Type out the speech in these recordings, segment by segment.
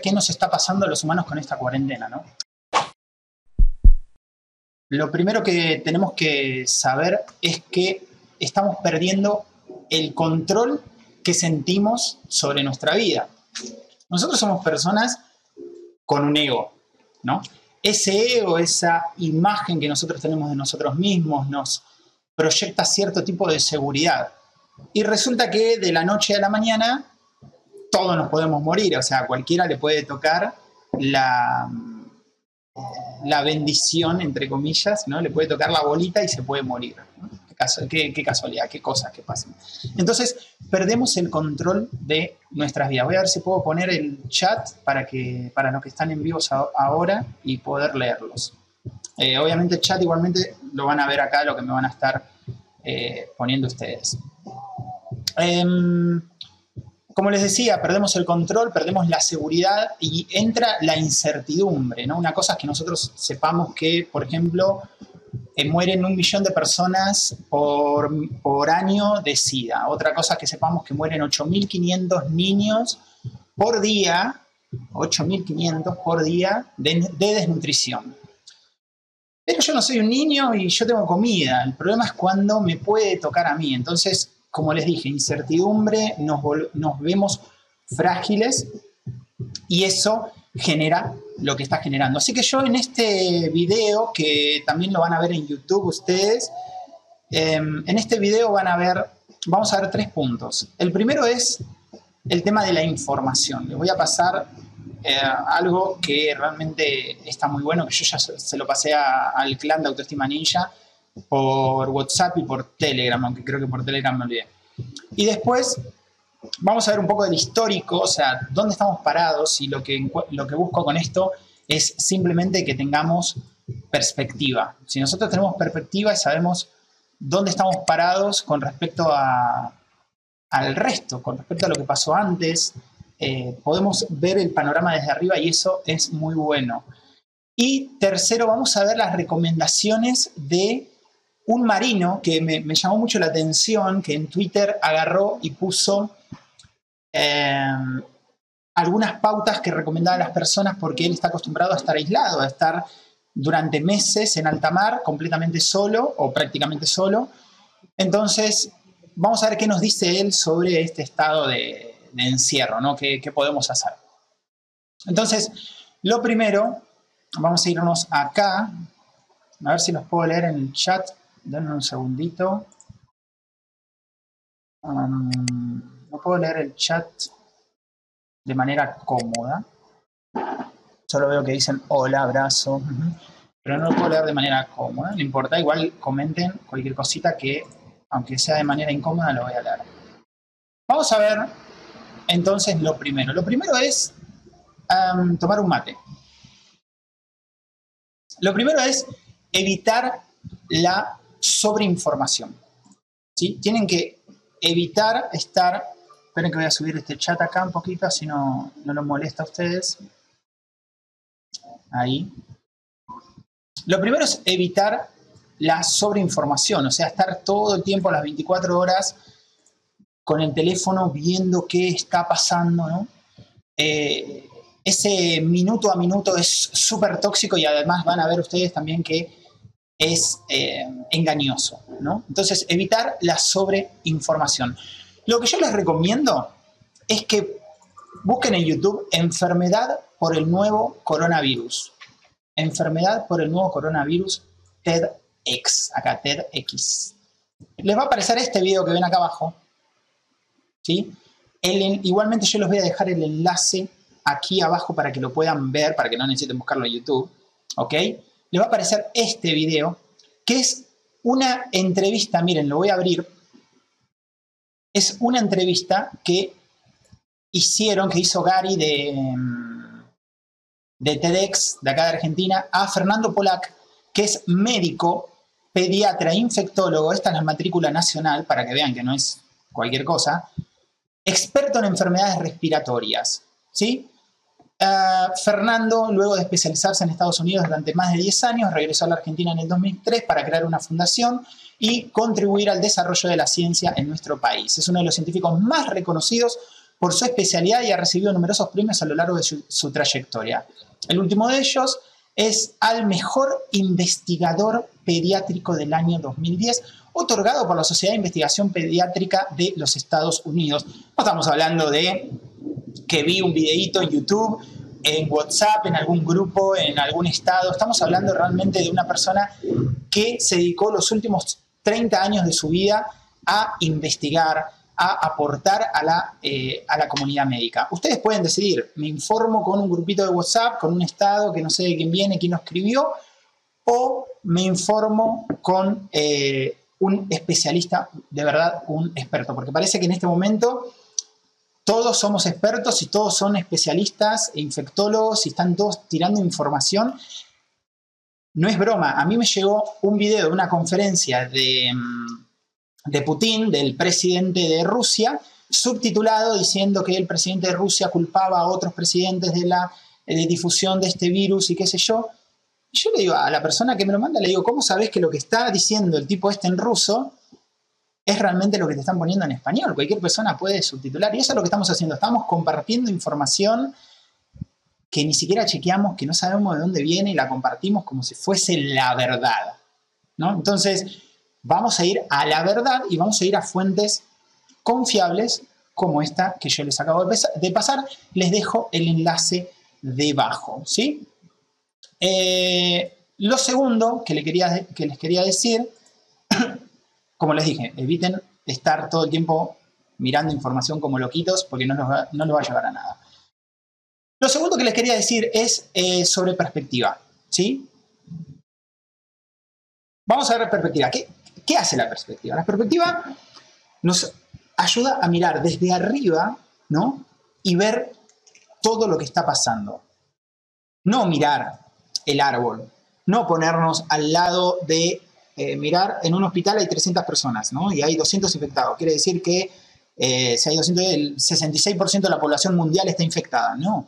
¿Qué nos está pasando a los humanos con esta cuarentena, no? Lo primero que tenemos que saber es que estamos perdiendo el control que sentimos sobre nuestra vida. Nosotros somos personas con un ego, ¿no? Ese ego, esa imagen que nosotros tenemos de nosotros mismos, nos proyecta cierto tipo de seguridad. Y resulta que de la noche a la mañana todos nos podemos morir, o sea, a cualquiera le puede tocar la bendición, entre comillas, ¿no? Le puede tocar la bolita y se puede morir. Qué casualidad, qué cosas que pasan. Entonces, perdemos el control de nuestras vidas. Voy a ver si puedo poner el chat para los que están en vivo ahora y poder leerlos. Obviamente el chat igualmente lo van a ver acá, lo que me van a estar poniendo ustedes. Como les decía, perdemos el control, perdemos la seguridad y entra la incertidumbre, ¿no? Una cosa es que nosotros sepamos que, por ejemplo, mueren 1 millón de personas por año de SIDA. Otra cosa es que sepamos que mueren 8.500 niños por día, 8.500 por día de desnutrición. Pero yo no soy un niño y yo tengo comida. El problema es cuando me puede tocar a mí. Entonces, como les dije, incertidumbre, nos vemos frágiles y eso genera lo que está generando. Así que yo en este video, que también lo van a ver en YouTube ustedes, en este video vamos a ver 3 puntos. El primero es el tema de la información. Les voy a pasar algo que realmente está muy bueno, que yo ya se lo pasé al clan de Autoestima Ninja, por WhatsApp y por Telegram, aunque creo que por Telegram me olvidé. Y después vamos a ver un poco del histórico, o sea, dónde estamos parados, y lo que busco con esto es simplemente que tengamos perspectiva. Si nosotros tenemos perspectiva y sabemos dónde estamos parados con respecto al resto, con respecto a lo que pasó antes, podemos ver el panorama desde arriba y eso es muy bueno. Y tercero, vamos a ver las recomendaciones de un marino que me llamó mucho la atención, que en Twitter agarró y puso algunas pautas que recomendaba a las personas porque él está acostumbrado a estar aislado, a estar durante meses en alta mar, completamente solo o prácticamente solo. Entonces, vamos a ver qué nos dice él sobre este estado de encierro, ¿no? ¿Qué podemos hacer? Entonces, lo primero, vamos a irnos acá, a ver si los puedo leer en el chat, denme un segundito. No puedo leer el chat de manera cómoda, solo veo que dicen hola, abrazo, pero no lo puedo leer de manera cómoda, no importa, igual comenten cualquier cosita que, aunque sea de manera incómoda, lo voy a leer. Vamos a ver entonces lo primero. Lo primero es tomar un mate. Lo primero es evitar la sobreinformación, ¿sí? Tienen que evitar estar... Esperen que voy a subir este chat acá un poquito, así no los molesta a ustedes. Ahí. Lo primero es evitar la sobreinformación, o sea, estar todo el tiempo, las 24 horas, con el teléfono viendo qué está pasando, ¿no? Ese minuto a minuto es súper tóxico y además van a ver ustedes también que es engañoso, ¿no? Entonces, evitar la sobreinformación. Lo que yo les recomiendo es que busquen en YouTube enfermedad por el nuevo coronavirus. Enfermedad por el nuevo coronavirus, TEDx, acá TEDx. Les va a aparecer este video que ven acá abajo, ¿sí? Igualmente yo les voy a dejar el enlace aquí abajo para que lo puedan ver, para que no necesiten buscarlo en YouTube, ¿ok? Les va a aparecer este video, que es una entrevista, miren, lo voy a abrir. Es una entrevista que hizo Gary de TEDx, de acá de Argentina, a Fernando Polak, que es médico, pediatra, infectólogo, esta es la matrícula nacional, para que vean que no es cualquier cosa, experto en enfermedades respiratorias, ¿sí? Fernando, luego de especializarse en Estados Unidos durante más de 10 años, regresó a la Argentina en el 2003 para crear una fundación y contribuir al desarrollo de la ciencia en nuestro país. Es uno de los científicos más reconocidos por su especialidad y ha recibido numerosos premios a lo largo de su trayectoria. El último de ellos es al mejor investigador pediátrico del año 2010, otorgado por la Sociedad de Investigación Pediátrica de los Estados Unidos. No estamos hablando de que vi un videíto en YouTube, en WhatsApp, en algún grupo, en algún estado. Estamos hablando realmente de una persona que se dedicó los últimos 30 años de su vida a investigar, a aportar a la comunidad médica. Ustedes pueden decidir, me informo con un grupito de WhatsApp, con un estado que no sé de quién viene, quién lo escribió, o me informo con un especialista, de verdad, un experto. Porque parece que en este momento todos somos expertos y todos son especialistas e infectólogos y están todos tirando información. No es broma. A mí me llegó un video de una conferencia de Putin, del presidente de Rusia, subtitulado diciendo que el presidente de Rusia culpaba a otros presidentes de la difusión de este virus y qué sé yo. Y yo le digo a la persona que me lo manda, le digo, ¿cómo sabés que lo que está diciendo el tipo este en ruso es realmente lo que te están poniendo en español? Cualquier persona puede subtitular. Y eso es lo que estamos haciendo. Estamos compartiendo información que ni siquiera chequeamos, que no sabemos de dónde viene, y la compartimos como si fuese la verdad, ¿no? Entonces, vamos a ir a la verdad y vamos a ir a fuentes confiables como esta que yo les acabo de pasar. Les dejo el enlace debajo, ¿sí? Lo segundo que les quería decir... Como les dije, eviten estar todo el tiempo mirando información como loquitos porque no los va a llevar a nada. Lo segundo que les quería decir es sobre perspectiva, ¿sí? Vamos a ver perspectiva. ¿Qué hace la perspectiva? La perspectiva nos ayuda a mirar desde arriba, ¿no? Y ver todo lo que está pasando. No mirar el árbol, no ponernos al lado de... mirar, en un hospital hay 300 personas, ¿no? Y hay 200 infectados. Quiere decir que si hay 200, el 66% de la población mundial está infectada. No.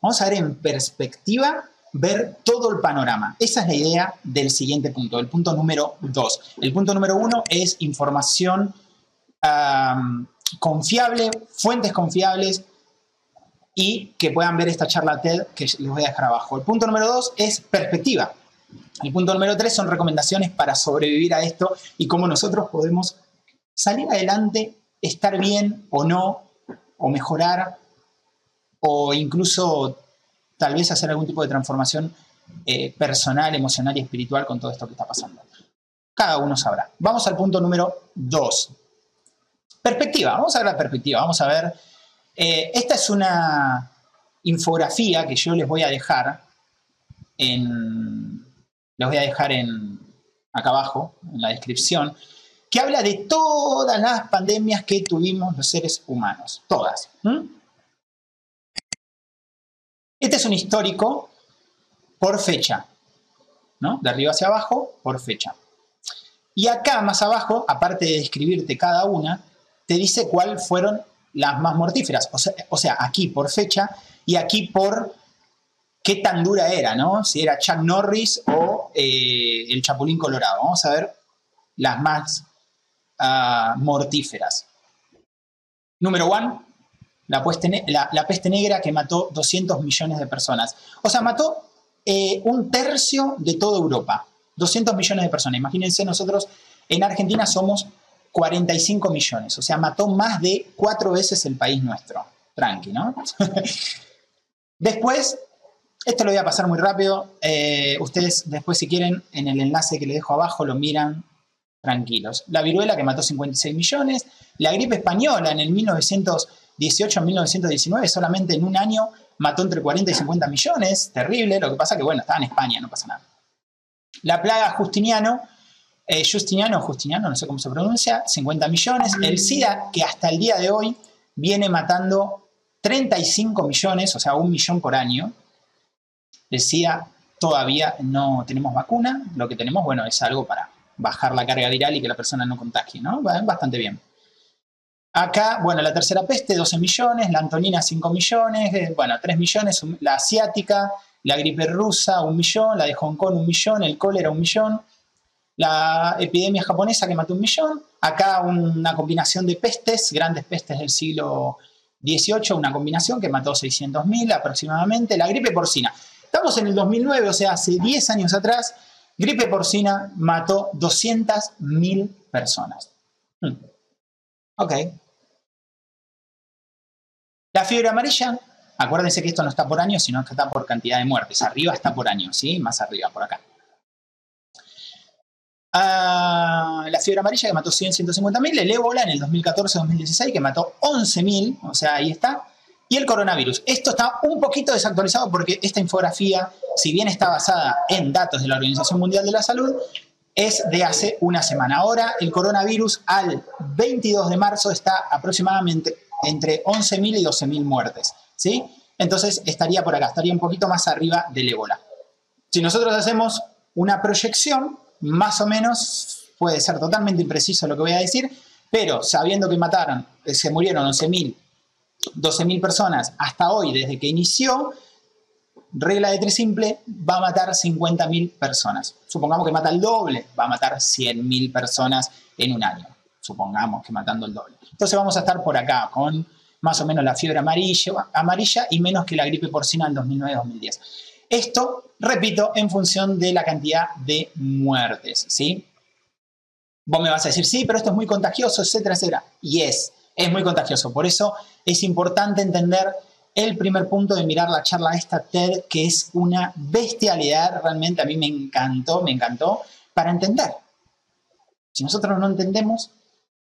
Vamos a ver en perspectiva, ver todo el panorama. Esa es la idea del siguiente punto, el punto número 2. El punto número 1 es información confiable, fuentes confiables y que puedan ver esta charla TED que les voy a dejar abajo. El punto número 2 es perspectiva. El punto número 3 son recomendaciones para sobrevivir a esto y cómo nosotros podemos salir adelante, estar bien o no, o mejorar, o incluso tal vez hacer algún tipo de transformación personal, emocional y espiritual con todo esto que está pasando. Cada uno sabrá. Vamos al punto número 2. Perspectiva. Vamos a ver la perspectiva. Vamos a ver. Esta es una infografía que yo les voy a dejar en... los voy a dejar acá abajo, en la descripción, que habla de todas las pandemias que tuvimos los seres humanos. Todas. Este es un histórico por fecha, ¿no? De arriba hacia abajo, por fecha. Y acá, más abajo, aparte de describirte cada una, te dice cuáles fueron las más mortíferas. O sea, aquí por fecha y aquí por... qué tan dura era, ¿no? Si era Chuck Norris o el Chapulín Colorado. Vamos a ver las más mortíferas. Número 1, la peste negra, que mató 200 millones de personas. O sea, mató un tercio de toda Europa. 200 millones de personas. Imagínense, nosotros en Argentina somos 45 millones. O sea, mató más de 4 veces el país nuestro. Tranqui, ¿no? Después... esto lo voy a pasar muy rápido. Ustedes después, si quieren, en el enlace que les dejo abajo, lo miran tranquilos. La viruela, que mató 56 millones. La gripe española, en el 1918-1919, solamente en un año, mató entre 40 y 50 millones. Terrible. Lo que pasa que, bueno, estaba en España, no pasa nada. La plaga Justiniano, no sé cómo se pronuncia, 50 millones. El SIDA, que hasta el día de hoy viene matando 35 millones, o sea, 1 millón por año. El SIDA todavía no tenemos vacuna. Lo que tenemos, bueno, es algo para bajar la carga viral y que la persona no contagie, ¿no? Bastante bien. Acá, bueno, la tercera peste, 12 millones. La antonina, 5 millones. Bueno, 3 millones. La asiática, la gripe rusa, 1 millón. La de Hong Kong, 1 millón. El cólera, 1 millón. La epidemia japonesa, que mató 1 millón. Acá una combinación de pestes, grandes pestes del siglo 18, una combinación que mató 600.000 aproximadamente. La gripe porcina. Estamos en el 2009, o sea, hace 10 años atrás, gripe porcina mató 200.000 personas. Ok. La fiebre amarilla, acuérdense que esto no está por años, sino que está por cantidad de muertes. Arriba está por años, ¿sí? Más arriba, por acá. La fiebre amarilla que mató 150.000, el ébola en el 2014-2016 que mató 11.000, o sea, ahí está, y el coronavirus. Esto está un poquito desactualizado porque esta infografía, si bien está basada en datos de la Organización Mundial de la Salud, es de hace una semana. Ahora el coronavirus al 22 de marzo está aproximadamente entre 11.000 y 12.000 muertes, ¿sí? Entonces estaría por acá, estaría un poquito más arriba del ébola. Si nosotros hacemos una proyección, más o menos, puede ser totalmente impreciso lo que voy a decir, pero sabiendo que mataron, se murieron 11.000, 12.000 personas hasta hoy, desde que inició, regla de 3 simple, va a matar 50.000 personas. Supongamos que mata el doble, va a matar 100.000 personas en un año. Supongamos que matando el doble. Entonces vamos a estar por acá con más o menos la fiebre amarilla y menos que la gripe porcina en 2009-2010. Esto, repito, en función de la cantidad de muertes, ¿sí? Vos me vas a decir, sí, pero esto es muy contagioso, etcétera, etcétera. Y es muy contagioso. Por eso es importante entender el primer punto de mirar la charla esta TED, que es una bestialidad, realmente a mí me encantó, para entender. Si nosotros no entendemos,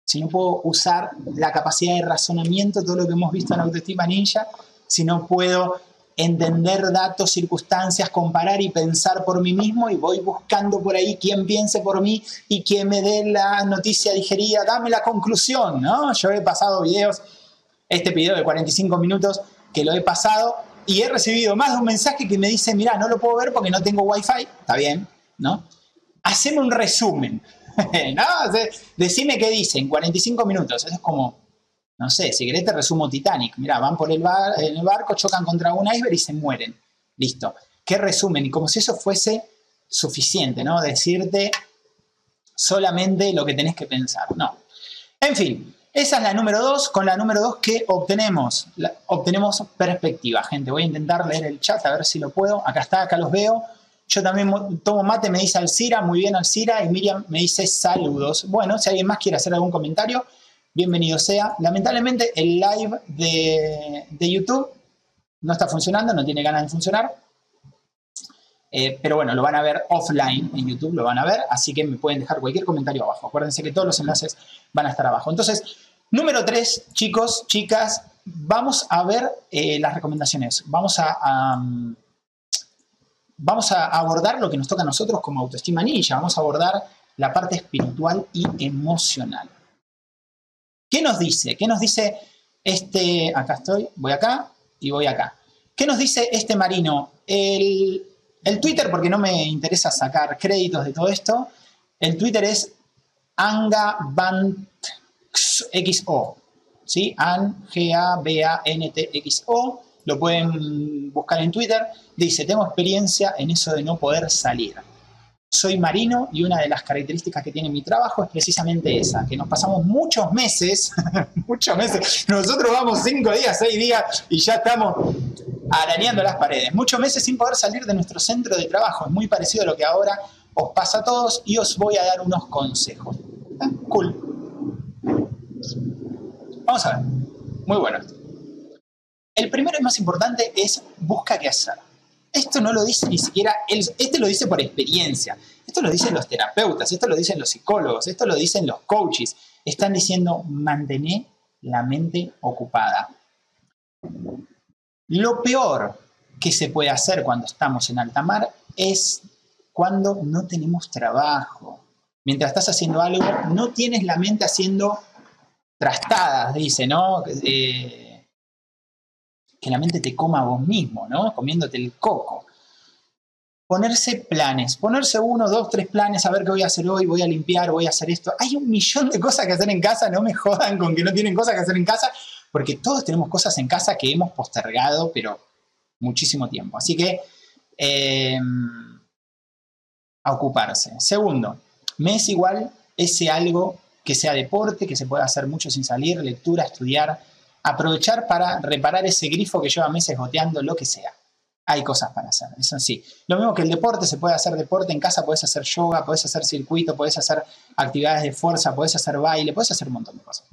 si no puedo usar la capacidad de razonamiento, todo lo que hemos visto en Autoestima Ninja, si no puedo entender datos, circunstancias, comparar y pensar por mí mismo, y voy buscando por ahí quién piense por mí y quién me dé la noticia digerida, dame la conclusión, ¿no? Yo he pasado videos, este video de 45 minutos que lo he pasado y he recibido más de un mensaje que me dice, mirá, no lo puedo ver porque no tengo wifi, está bien, ¿no? Haceme un resumen, ¿no? Decime qué dice en 45 minutos, eso es como... No sé, si querés te resumo Titanic. Mirá, van por el barco, chocan contra un iceberg y se mueren. Listo. ¿Qué resumen? Y como si eso fuese suficiente, ¿no? Decirte solamente lo que tenés que pensar. No. En fin, esa es la número 2. Con la número 2, ¿qué obtenemos? Obtenemos perspectiva, gente. Voy a intentar leer el chat, a ver si lo puedo. Acá está, acá los veo. Yo también tomo mate, me dice Alcira. Muy bien, Alcira. Y Miriam me dice saludos. Bueno, si alguien más quiere hacer algún comentario... Bienvenido sea. Lamentablemente el live de YouTube no está funcionando, no tiene ganas de funcionar. Pero bueno, lo van a ver offline en YouTube, lo van a ver. Así que me pueden dejar cualquier comentario abajo. Acuérdense que todos los enlaces van a estar abajo. Entonces, número 3, chicos, chicas, vamos a ver las recomendaciones. Vamos a abordar lo que nos toca a nosotros como Autoestima Ninja. Vamos a abordar la parte espiritual y emocional. ¿Qué nos dice? ¿Qué nos dice este... Acá estoy, voy acá y voy acá. ¿Qué nos dice este marino? El Twitter, porque no me interesa sacar créditos de todo esto, el Twitter es angabantxo, ¿sí? Angabantxo. Lo pueden buscar en Twitter. Dice, tengo experiencia en eso de no poder salir. Soy marino y una de las características que tiene mi trabajo es precisamente esa, que nos pasamos muchos meses, muchos meses, nosotros vamos 5 días, 6 días y ya estamos arañando las paredes, muchos meses sin poder salir de nuestro centro de trabajo. Es muy parecido a lo que ahora os pasa a todos y os voy a dar unos consejos. ¿Ah? Cool. Vamos a ver. Muy bueno. El primero y más importante es busca qué hacer. Esto no lo dice ni siquiera él, este lo dice por experiencia, esto lo dicen los terapeutas, esto lo dicen los psicólogos, esto lo dicen los coaches. Están diciendo, mantener la mente ocupada. Lo peor que se puede hacer cuando estamos en alta mar es cuando no tenemos trabajo. Mientras estás haciendo algo, no tienes la mente haciendo trastadas, dice, ¿no? Que la mente te coma a vos mismo, ¿no? Comiéndote el coco. Ponerse planes. Ponerse 1, 2, 3 planes. A ver qué voy a hacer hoy. Voy a limpiar, voy a hacer esto. Hay un millón de cosas que hacer en casa. No me jodan con que no tienen cosas que hacer en casa. Porque todos tenemos cosas en casa que hemos postergado, pero muchísimo tiempo. Así que, a ocuparse. Segundo, me es igual ese algo que sea deporte, que se pueda hacer mucho sin salir, lectura, estudiar, aprovechar para reparar ese grifo que lleva meses goteando, lo que sea. Hay cosas para hacer, eso sí. Lo mismo que el deporte, se puede hacer deporte en casa, podés hacer yoga, podés hacer circuito, podés hacer actividades de fuerza, podés hacer baile, podés hacer un montón de cosas.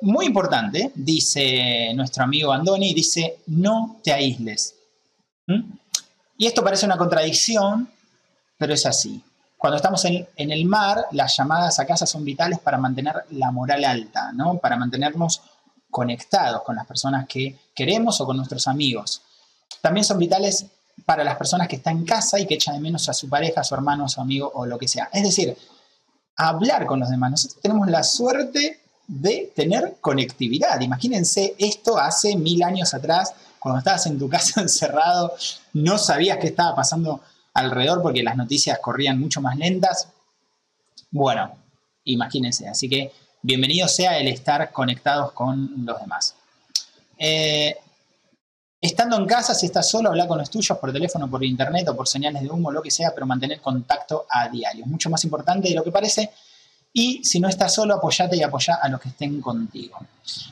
Muy importante, dice nuestro amigo Andoni, dice, no te aísles. Y esto parece una contradicción, pero es así. Cuando estamos en el mar, las llamadas a casa son vitales para mantener la moral alta, ¿no? Para mantenernos conectados con las personas que queremos o con nuestros amigos. También son vitales para las personas que están en casa y que echan de menos a su pareja, a su hermano, a su amigo o lo que sea. Es decir, hablar con los demás. Nosotros tenemos la suerte de tener conectividad. Imagínense esto hace 1000 años atrás, cuando estabas en tu casa encerrado, no sabías qué estaba pasando alrededor porque las noticias corrían mucho más lentas. Bueno, imagínense. Así que bienvenido sea el estar conectados con los demás. Estando en casa, si estás solo, habla con los tuyos por teléfono, por internet o por señales de humo, lo que sea, pero mantener contacto a diario. Es mucho más importante de lo que parece. Y si no estás solo, apoyate y apoyá a los que estén contigo.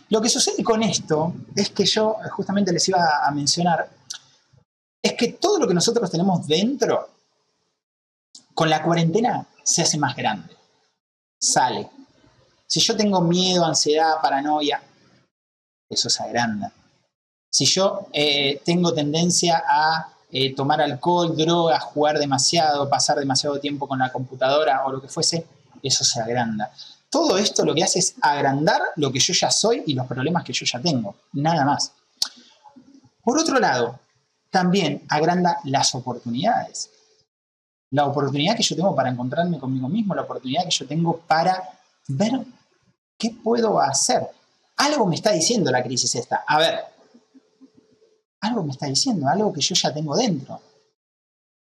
Lo que sucede con esto es que yo justamente les iba a mencionar, es que todo lo que nosotros tenemos dentro, con la cuarentena se hace más grande. Sale. Si yo tengo miedo, ansiedad, paranoia, eso se agranda. Si yo tengo tendencia a tomar alcohol, drogas, jugar demasiado, pasar demasiado tiempo con la computadora o lo que fuese, eso se agranda. Todo esto lo que hace es agrandar lo que yo ya soy y los problemas que yo ya tengo, nada más. Por otro lado, también agranda las oportunidades. La oportunidad que yo tengo para encontrarme conmigo mismo, la oportunidad que yo tengo para ver ¿qué puedo hacer? Algo me está diciendo la crisis esta. A ver, algo me está diciendo, algo que yo ya tengo dentro.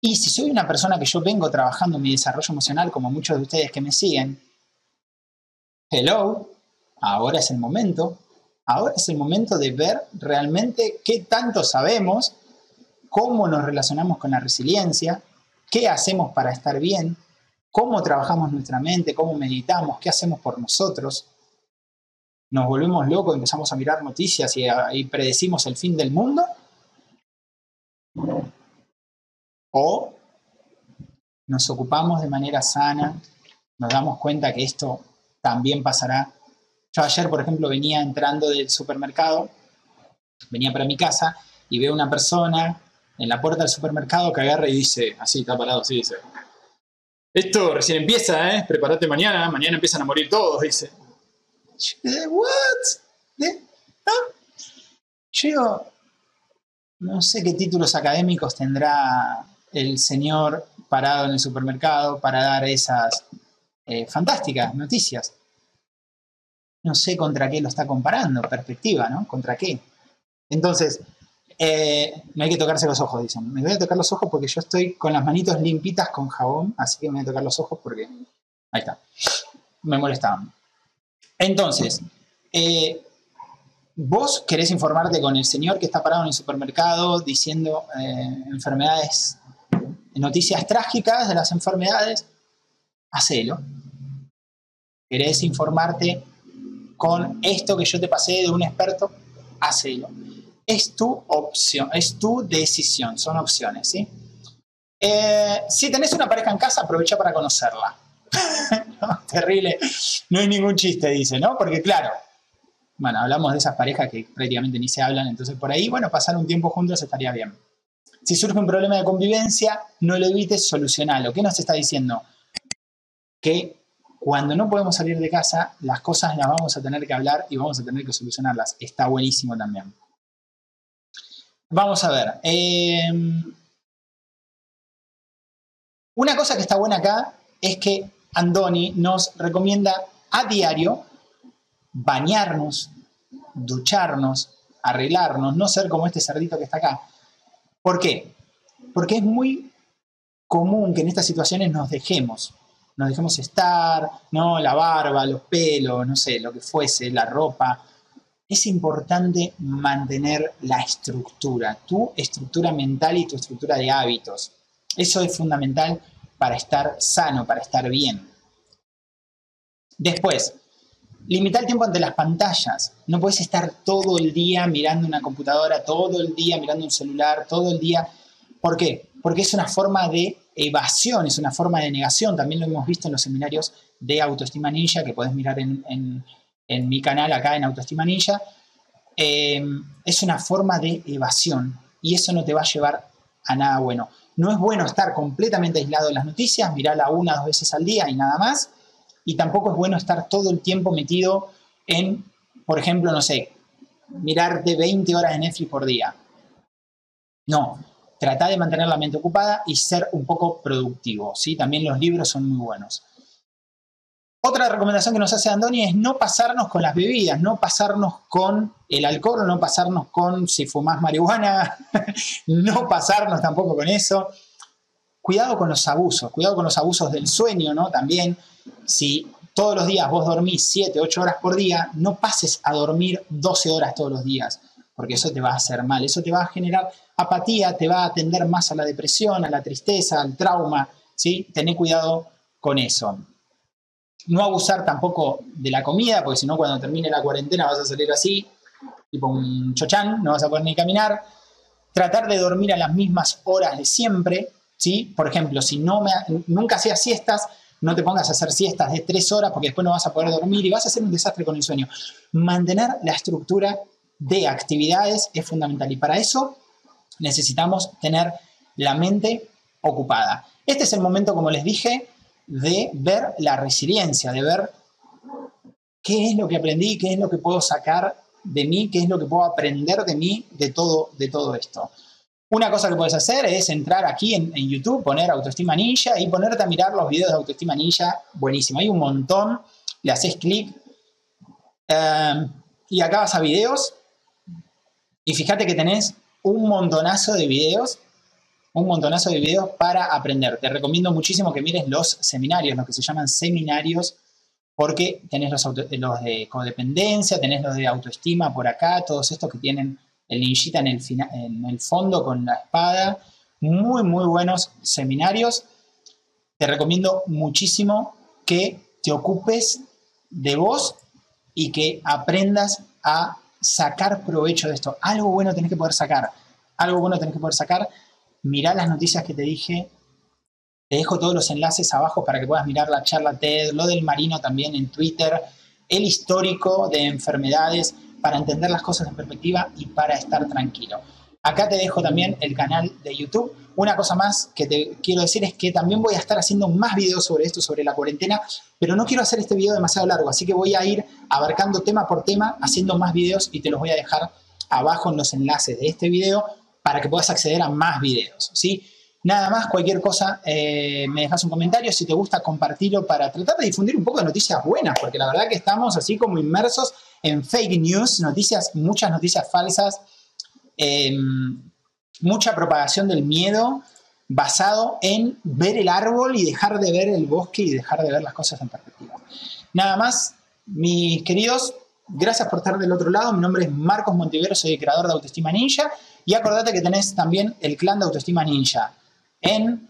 Y si soy una persona que yo vengo trabajando en mi desarrollo emocional, como muchos de ustedes que me siguen, hello, ahora es el momento. Ahora es el momento de ver realmente qué tanto sabemos, cómo nos relacionamos con la resiliencia, qué hacemos para estar bien, cómo trabajamos nuestra mente, cómo meditamos, qué hacemos por nosotros. Nos volvemos locos, empezamos a mirar noticias y predecimos el fin del mundo. O nos ocupamos de manera sana, nos damos cuenta que esto también pasará. Yo ayer, por ejemplo, venía entrando del supermercado, venía para mi casa y veo una persona en la puerta del supermercado que agarra y dice, así está parado, así dice, esto recién empieza, ¿eh? Prepárate mañana, mañana empiezan a morir todos, dice. ¿What? Yo digo, no sé qué títulos académicos tendrá el señor parado en el supermercado para dar esas fantásticas noticias. No sé contra qué lo está comparando, perspectiva, ¿no? ¿Contra qué? Entonces, no hay que tocarse los ojos, dicen. Me voy a tocar los ojos porque yo estoy con las manitos limpitas con jabón, así que me voy a tocar los ojos porque... Ahí está. Me molestaban. Entonces, vos querés informarte con el señor que está parado en el supermercado diciendo enfermedades, noticias trágicas de las enfermedades, hacelo. Querés informarte con esto que yo te pasé de un experto, hacelo. Es tu opción, es tu decisión, son opciones, ¿sí? Si tenés una pareja en casa, aprovecha para conocerla. No, terrible, no hay ningún chiste, dice, ¿no? Porque claro, bueno, hablamos de esas parejas que prácticamente ni se hablan, entonces por ahí, bueno, pasar un tiempo juntos estaría bien. Si surge un problema de convivencia, no lo evites, solucionalo. ¿Qué nos está diciendo? Que cuando no podemos salir de casa, las cosas las vamos a tener que hablar y vamos a tener que solucionarlas. Está buenísimo también. Vamos a ver. Una cosa que está buena acá es que Andoni nos recomienda a diario bañarnos, ducharnos, arreglarnos, no ser como este cerdito que está acá. ¿Por qué? Porque es muy común que en estas situaciones nos dejemos estar, ¿no? La barba, los pelos, no sé, lo que fuese, la ropa. Es importante mantener la estructura, tu estructura mental y tu estructura de hábitos. Eso es fundamental para estar sano, para estar bien. Después, Limitar el tiempo ante las pantallas. No puedes estar todo el día mirando una computadora, todo el día mirando un celular, todo el día. ¿Por qué? Porque es una forma de evasión, es una forma de negación. También lo hemos visto en los seminarios de Autoestima Ninja, que podés mirar en mi canal acá en Autoestima Ninja. Es una forma de evasión y eso no te va a llevar a nada bueno. No es bueno estar completamente aislado de las noticias, mirarla una o dos veces al día y nada más. Y tampoco es bueno estar todo el tiempo metido en, por ejemplo, no sé, mirarte 20 horas de Netflix por día. No, trata de mantener la mente ocupada y ser un poco productivo, ¿sí? También los libros son muy buenos. Otra recomendación que nos hace Andoni es no pasarnos con las bebidas, no pasarnos con el alcohol, no pasarnos con si fumás marihuana, no pasarnos tampoco con eso. Cuidado con los abusos del sueño, ¿no? También, si todos los días vos dormís 7, 8 horas por día, no pases a dormir 12 horas todos los días, porque eso te va a hacer mal, eso te va a generar apatía, te va a atender más a la depresión, a la tristeza, al trauma, ¿sí? Tené cuidado con eso. No abusar tampoco de la comida, porque si no, cuando termine la cuarentena vas a salir así, tipo un chochán, no vas a poder ni caminar. Tratar de dormir a las mismas horas de siempre, ¿sí? Por ejemplo, si nunca hacías siestas, no te pongas a hacer siestas de 3 horas porque después no vas a poder dormir y vas a hacer un desastre con el sueño. Mantener la estructura de actividades es fundamental y para eso necesitamos tener la mente ocupada. Este es el momento, como les dije, de ver la resiliencia, de ver qué es lo que aprendí, qué es lo que puedo sacar de mí, qué es lo que puedo aprender de mí, de todo esto. Una cosa que puedes hacer es entrar aquí en YouTube, poner Autoestima Ninja y ponerte a mirar los videos de Autoestima Ninja. Buenísimo, hay un montón, le haces clic y acá vas a videos y fíjate que tenés un montonazo de videos para aprender. Te recomiendo muchísimo que mires los seminarios, los que se llaman seminarios, porque tenés los de codependencia, tenés los de autoestima por acá, todos estos que tienen el ninjita en el fondo con la espada. Muy, muy buenos seminarios. Te recomiendo muchísimo que te ocupes de vos y que aprendas a sacar provecho de esto. Algo bueno tenés que poder sacar. Algo bueno tenés que poder sacar. Mirá las noticias que te dije. Te dejo todos los enlaces abajo para que puedas mirar la charla TED, lo del marino también en Twitter, el histórico de enfermedades para entender las cosas en perspectiva y para estar tranquilo. Acá te dejo también el canal de YouTube. Una cosa más que te quiero decir es que también voy a estar haciendo más videos sobre esto, sobre la cuarentena, pero no quiero hacer este video demasiado largo, así que voy a ir abarcando tema por tema, haciendo más videos y te los voy a dejar abajo en los enlaces de este video para que puedas acceder a más videos, ¿sí? Nada más, cualquier cosa, me dejas un comentario. Si te gusta, compartirlo para tratar de difundir un poco de noticias buenas, porque la verdad que estamos así como inmersos en fake news, muchas noticias falsas, mucha propagación del miedo basado en ver el árbol y dejar de ver el bosque y dejar de ver las cosas en perspectiva. Nada más, mis queridos, gracias por estar del otro lado. Mi nombre es Marcos Montivero, soy el creador de Autoestima Ninja y acordate que tenés también el clan de Autoestima Ninja en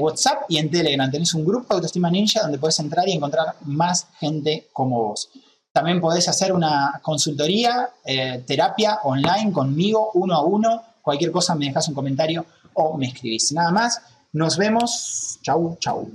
WhatsApp y en Telegram. Tenés un grupo de Autoestima Ninja donde podés entrar y encontrar más gente como vos. También podés hacer una consultoría, terapia online conmigo, 1 a 1. Cualquier cosa me dejas un comentario o me escribís. Nada más, nos vemos. Chau, chau.